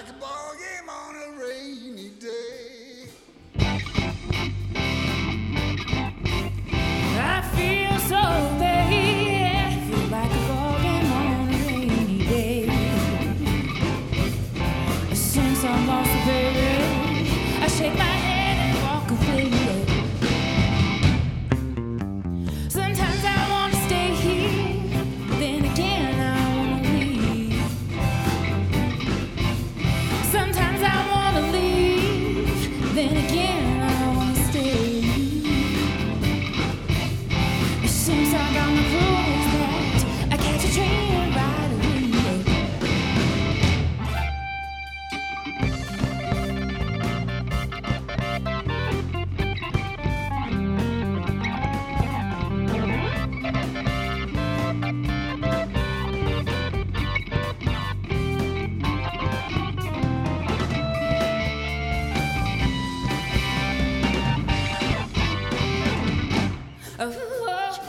like a ball game on a rainy day. I feel so bad, feel like a ball game on a rainy day. Since I lost a baby, I shake my head and walk away. Sometimes I want to stay here, then again I want to leave. Sometimes I want to leave, then again I want to stay. It seems I got my clothes packed, I catch a train and ride away. Oh, oh.